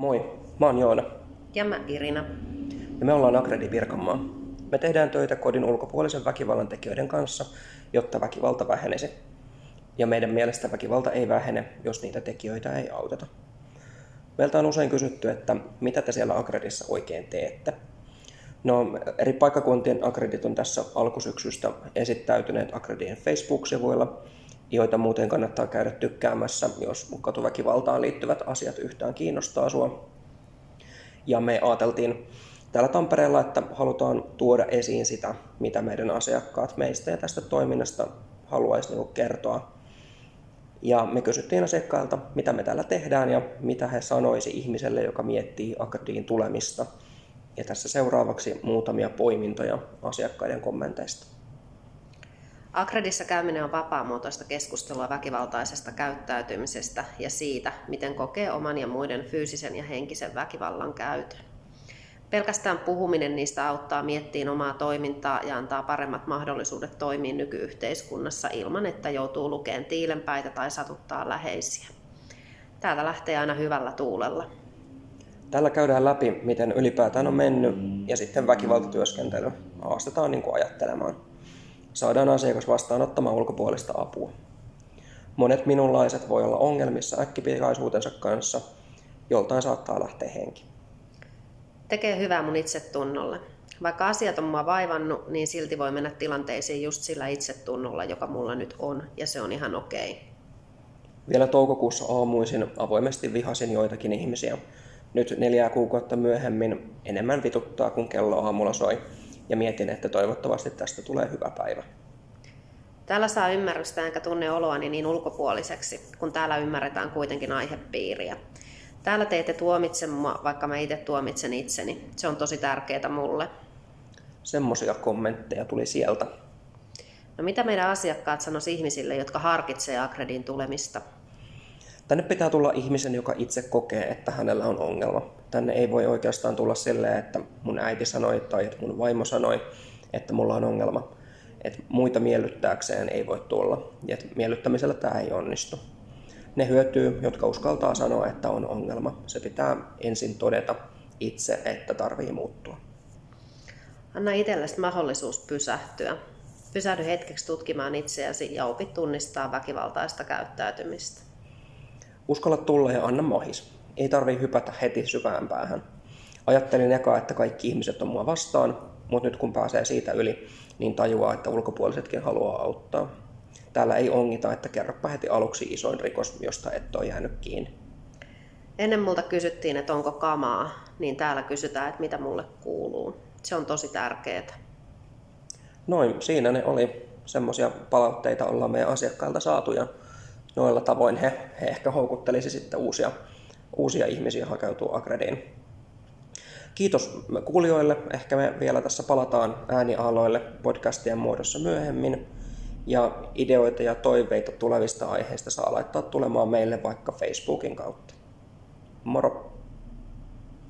Moi, mä oon Joona. Ja mä Irina. Ja me ollaan Aggredi Pirkanmaa. Me tehdään töitä kodin ulkopuolisen väkivallan tekijöiden kanssa, jotta väkivalta vähenisi. Ja meidän mielestä väkivalta ei vähene, jos niitä tekijöitä ei auteta. Meiltä on usein kysytty, että mitä te siellä Aggredissa oikein teette? No, eri paikkakuntien Aggredit on tässä alkusyksystä esittäytyneet Aggredien Facebook-sivuilla, joita muuten kannattaa käydä tykkäämässä, jos katuväkivaltaan liittyvät asiat yhtään kiinnostaa sua. Ja me ajateltiin täällä Tampereella, että halutaan tuoda esiin sitä, mitä meidän asiakkaat meistä ja tästä toiminnasta haluaisi kertoa. Ja me kysyttiin asiakkailta, mitä me täällä tehdään ja mitä he sanoisi ihmiselle, joka miettii Aggrediin tulemista. Ja tässä seuraavaksi muutamia poimintoja asiakkaiden kommenteista. Aggredissa käyminen on vapaamuotoista keskustelua väkivaltaisesta käyttäytymisestä ja siitä, miten kokee oman ja muiden fyysisen ja henkisen väkivallan käytön. Pelkästään puhuminen niistä auttaa miettiin omaa toimintaa ja antaa paremmat mahdollisuudet toimia nykyyhteiskunnassa ilman, että joutuu lukeen tiilenpäitä tai satuttaa läheisiä. Täältä lähtee aina hyvällä tuulella. Täällä käydään läpi, miten ylipäätään on mennyt ja sitten väkivaltatyöskentely haastetaan niin kuin ajattelemaan. Saadaan asiakas vastaanottamaan ulkopuolista apua. Monet minunlaiset voi olla ongelmissa äkkipikaisuutensa kanssa, joltain saattaa lähteä henki. Tekee hyvää mun itsetunnolle. Vaikka asiat on mua vaivannut, niin silti voi mennä tilanteisiin just sillä itsetunnolla, joka mulla nyt on, ja se on ihan okei. Vielä toukokuussa aamuisin avoimesti vihasin joitakin ihmisiä. Nyt 4 kuukautta myöhemmin enemmän vituttaa, kun kello aamulla soi, ja mietin, että toivottavasti tästä tulee hyvä päivä. Täällä saa ymmärrystä enkä tunne oloani niin ulkopuoliseksi, kun täällä ymmärretään kuitenkin aihepiiriä. Täällä te ette tuomitse mua, vaikka mä itse tuomitsen itseni. Se on tosi tärkeää mulle. Semmoisia kommentteja tuli sieltä. No mitä meidän asiakkaat sanoisi ihmisille, jotka harkitsee Aggrediin tulemista? Tänne pitää tulla ihmisen, joka itse kokee, että hänellä on ongelma. Tänne ei voi oikeastaan tulla silleen, että mun äiti sanoi tai että mun vaimo sanoi, että mulla on ongelma. Et muita miellyttääkseen ei voi tulla. Et miellyttämisellä tämä ei onnistu. Ne hyötyy, jotka uskaltaa sanoa, että on ongelma. Se pitää ensin todeta itse, että tarvii muuttua. Anna itsellesi mahdollisuus pysähtyä. Pysähdy hetkeksi tutkimaan itseäsi ja opi tunnistaa väkivaltaista käyttäytymistä. Uskalla tulla ja anna mahis. Ei tarvii hypätä heti syvään päähän. Ajattelin eka, että kaikki ihmiset on mua vastaan, mutta nyt kun pääsee siitä yli, niin tajuaa, että ulkopuolisetkin haluaa auttaa. Täällä ei ongita, että kerropa heti aluksi isoin rikos, josta et ole jäänyt kiinni. Ennen multa kysyttiin, että onko kamaa, niin täällä kysytään, että mitä mulle kuuluu. Se on tosi tärkeää. Noin, siinä ne oli. Semmoisia palautteita ollaan meidän asiakkailta saatu ja noilla tavoin he ehkä houkuttelisi sitten uusia ihmisiä hakeutua Aggrediin. Kiitos kuulijoille. Ehkä me vielä tässä palataan äänialoille podcastien muodossa myöhemmin. Ja ideoita ja toiveita tulevista aiheista saa laittaa tulemaan meille vaikka Facebookin kautta. Moro!